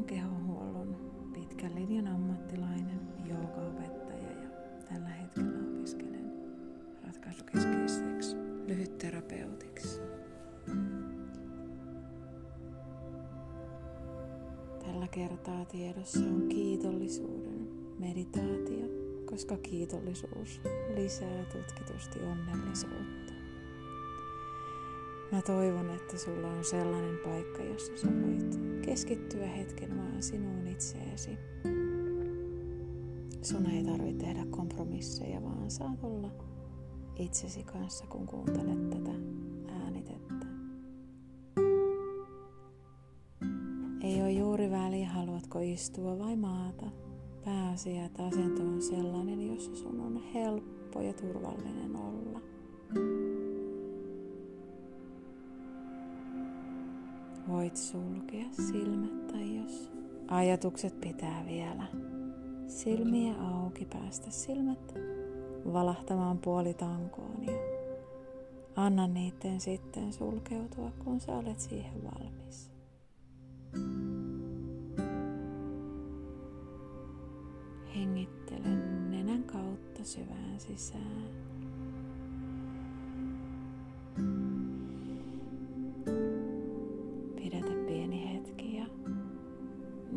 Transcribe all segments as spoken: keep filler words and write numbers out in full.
on kehonhuollon pitkän linjan ammattilainen, joogaopettaja ja tällä hetkellä opiskelen ratkaisukeskeiseksi lyhytterapeutiksi. Tällä kertaa tiedossa on kiitollisuuden meditaatio, koska kiitollisuus lisää tutkitusti onnellisuutta. Mä toivon, että sulla on sellainen paikka, jossa sä voit keskittyä hetken vaan sinuun itseesi. Sun ei tarvitse tehdä kompromisseja, vaan saat olla itsesi kanssa, kun kuuntelet tätä äänitettä. Ei ole juuri väliä, haluatko istua vai maata. Pääasia, että asento on sellainen, jossa sun on helppo ja turvallinen olla. Voit sulkea silmät, tai jos ajatukset pitää vielä silmiä auki, päästä silmät valahtamaan puolitankoon ja anna niiden sitten sulkeutua, kun sä olet siihen valmis. Hengittele nenän kautta syvään sisään.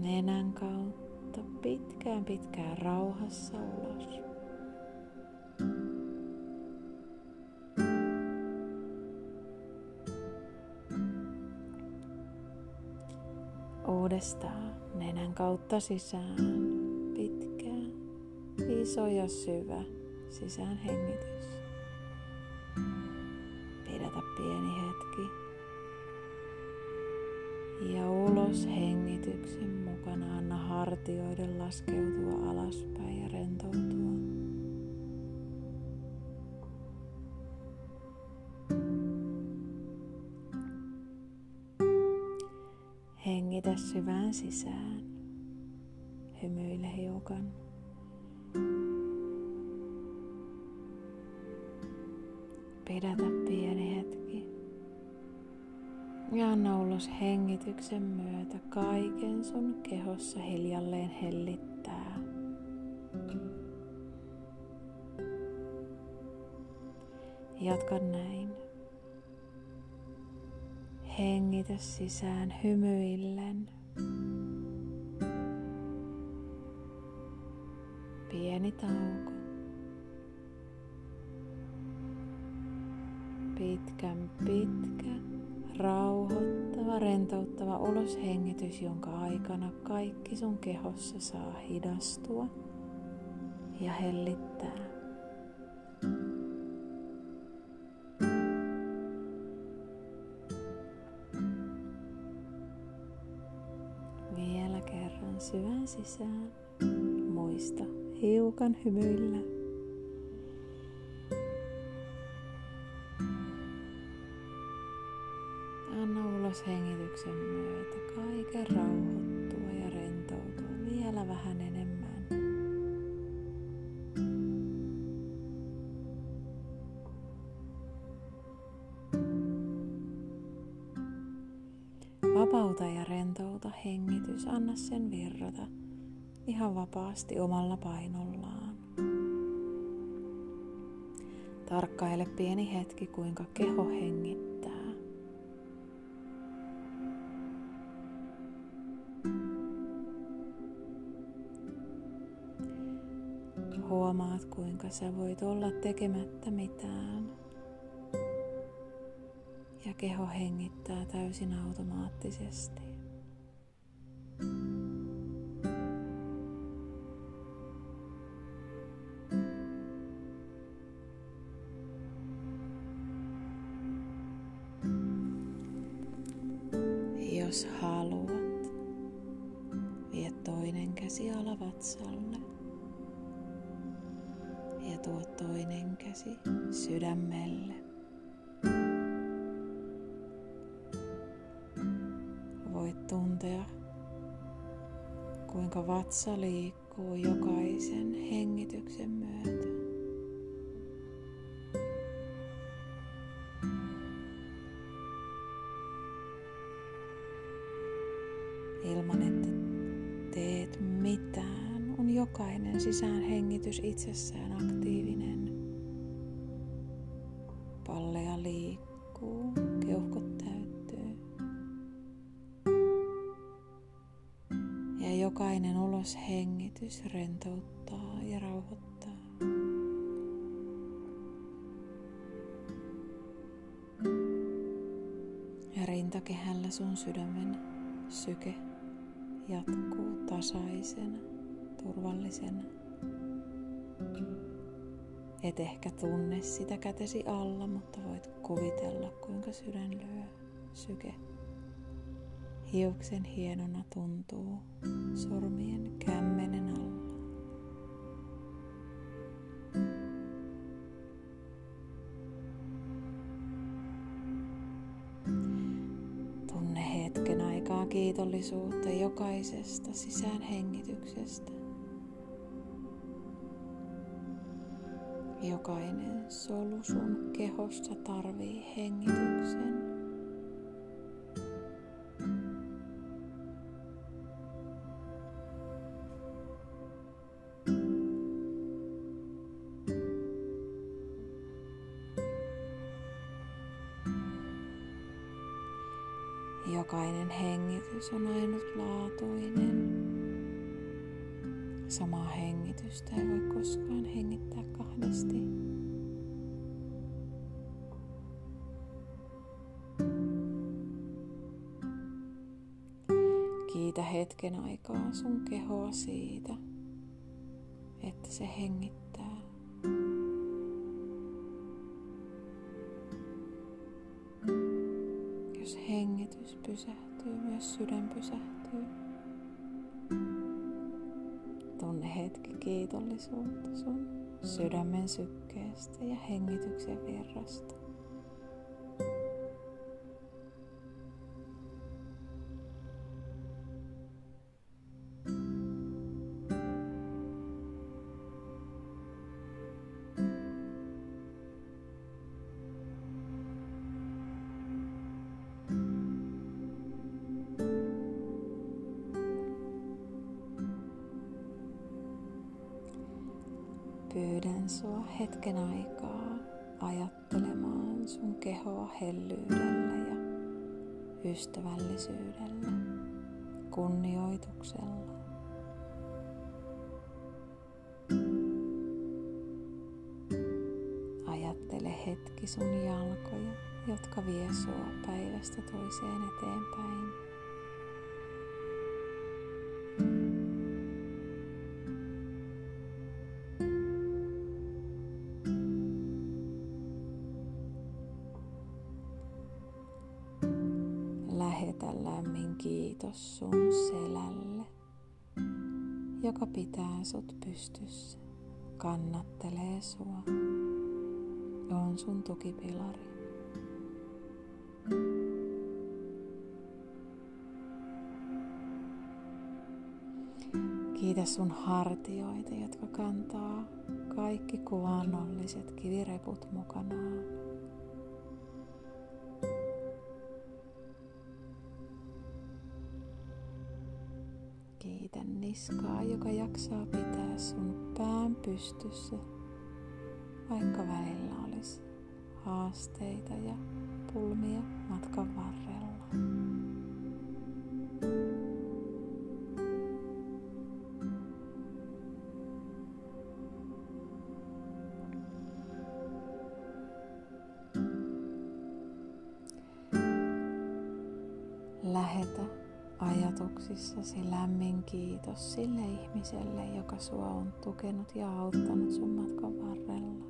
Nenän kautta pitkään pitkään rauhassa ulos. Uudestaan nenän kautta sisään. Pitkä, iso ja syvä sisään hengitys. Pidätä pieni hetki. Ja ulos hengityksen mukana anna hartioiden laskeutua alaspäin ja rentoutua. Hengitä syvään sisään. Hymyile hiukan. Pidätä pieni hetki. Ja anna ulos hengityksen myötä kaiken sun kehossa hiljalleen hellittää. Jatka näin. Hengitä sisään hymyillen. Pieni tauko. Pitkän pitkä. Rauhoittava, rentouttava uloshengitys, jonka aikana kaikki sun kehossa saa hidastua ja hellittää. Vielä kerran syvään sisään. Muista hiukan hymyillä. Hengityksen myötä kaiken rauhoittua ja rentoutua vielä vähän enemmän. Vapauta ja rentouta hengitys, anna sen virrata ihan vapaasti omalla painollaan. Tarkkaile pieni hetki, kuinka keho hengittää. Huomaat, kuinka sä voit olla tekemättä mitään. Ja keho hengittää täysin automaattisesti. Jos haluat, vie toinen käsi alavatsalle. Ja tuo toinen käsi sydämelle. Voit tuntea, kuinka vatsa liikkuu jokaisen hengityksen myötä. Ilman, että teet mitään, on jokainen sisäänhengitys itsessään aktiivinen. Pallea liikkuu, keuhkot täyttyy. Ja jokainen uloshengitys rentouttaa ja rauhoittaa. Ja rintakehällä sun sydämen syke jatkuu tasaisena, turvallisena. Et ehkä tunne sitä kätesi alla, mutta voit kuvitella, kuinka sydän lyö syke. Hiuksen hienona tuntuu sormien kämmenen alla. Tunne hetken aikaa kiitollisuutta jokaisesta sisäänhengityksestä. Jokainen solu sun kehossa tarvii hengityksen. Jokainen hengitys on ainutlaatuinen. Samaa hengitystä ei voi koskaan hengittää kahdesti. Kiitä hetken aikaa sun kehoa siitä, että se hengittää. Jos hengitys pysähtyy, myös sydän pysähtyy. Tunne hetki kiitollisuutta sun sydämen sykkeestä ja hengityksen virrasta. Pyydän sua hetken aikaa ajattelemaan sun kehoa hellyydellä ja ystävällisyydellä, kunnioituksella. Ajattele hetki sun jalkoja, jotka vie sua päivästä toiseen eteenpäin. Lähetä lämmin kiitos sun selälle, joka pitää sut pystyssä, kannattelee sua, on sun tukipilari. Kiitä sun hartioita, jotka kantaa kaikki kuvannolliset kivireput mukanaan. Kiitä niskaa, joka jaksaa pitää sun pään pystyssä, vaikka välillä olisi haasteita ja pulmia matkan varrella. Lähetä ajatuksissasi lämmin kiitos sille ihmiselle, joka sua on tukenut ja auttanut sun matkan varrella.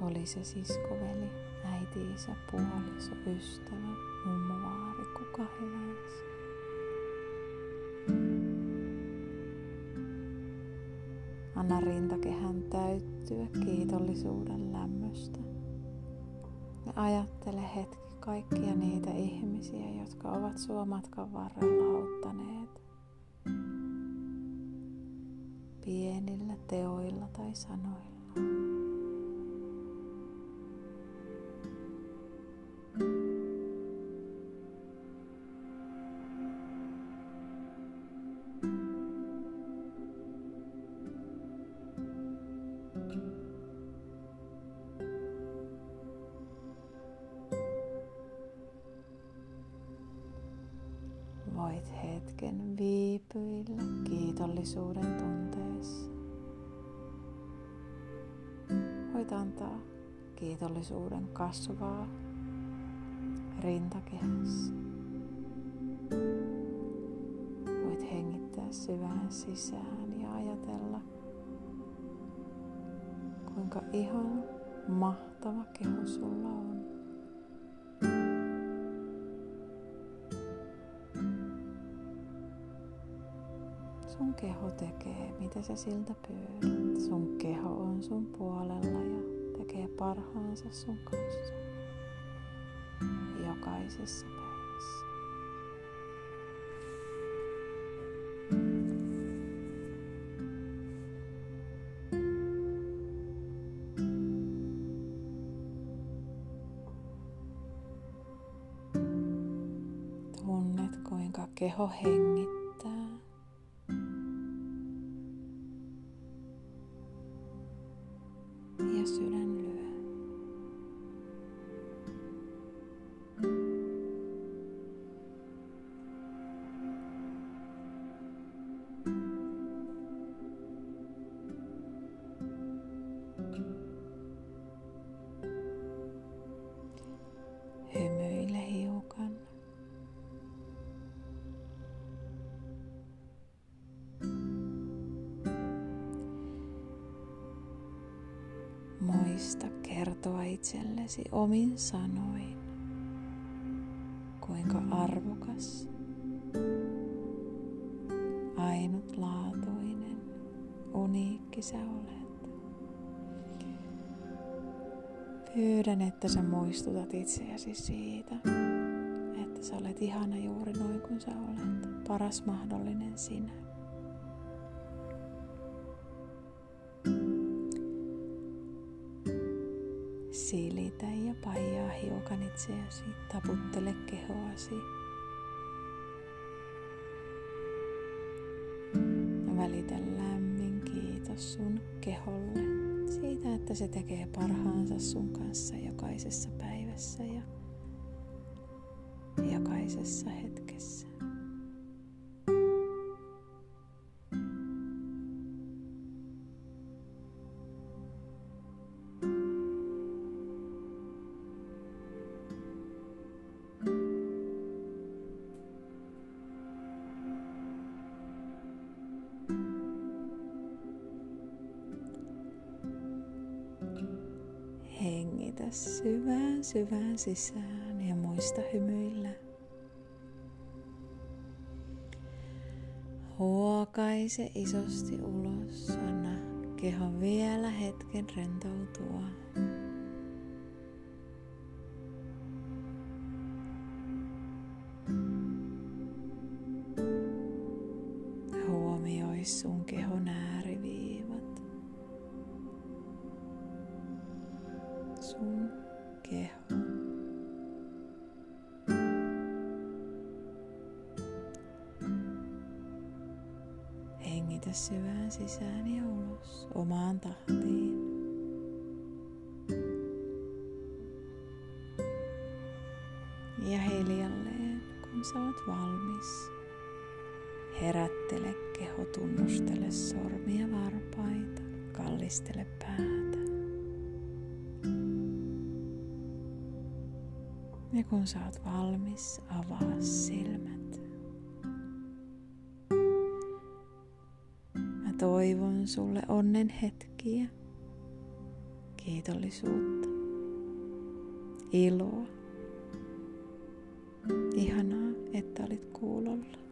Oli se siskoveli, äiti, isä, puoliso, ystävä, mummo, vaari, kuka hyvänsä. Anna rintakehän täyttyä kiitollisuuden lämmöstä. Ja ajattele hetki kaikkia niitä ihmisiä, jotka ovat sua matkan varrella auttaneet. Pienillä teoilla tai sanoilla. Voit hetken viipyillä kiitollisuuden tunteessa. Voit antaa kiitollisuuden kasvaa rintakehässä. Voit hengittää syvään sisään ja ajatella, kuinka ihan mahtava keho sulla on. Sun keho tekee, mitä sä siltä pyydät. Sun keho on sun puolella ja tekee parhaansa sun kanssa jokaisessa päivässä. Tunnet, kuinka keho hengittää. Sydän lyö. Hymyile hiukan. Muista kertoa itsellesi omin sanoin, kuinka arvokas, ainutlaatuinen, uniikki sä olet. Pyydän, että sä muistutat itseäsi siitä, että sä olet ihana juuri noin kuin sä olet, paras mahdollinen sinä. Silitä ja paijaa hiukan itseäsi, taputtele kehoasi. Välitä lämmin kiitos sun keholle siitä, että se tekee parhaansa sun kanssa jokaisessa päivässä ja jokaisessa hetkessä. Hengitä syvään syvään sisään ja muista hymyillä. Huokaise isosti ulos, anna kehon vielä hetken rentoutua. Huomioi sun kehon ääriviivat. Sun keho. Hengitä syvään sisään ja ulos omaan tahtiin. Ja hiljalleen, kun sä oot valmis, herättele keho, tunnustele sormia, varpaita, kallistele päätä. Ja kun sä oot valmis, avaa silmät. Mä toivon sulle onnen hetkiä, kiitollisuutta, iloa. Ihanaa, että olit kuulolla.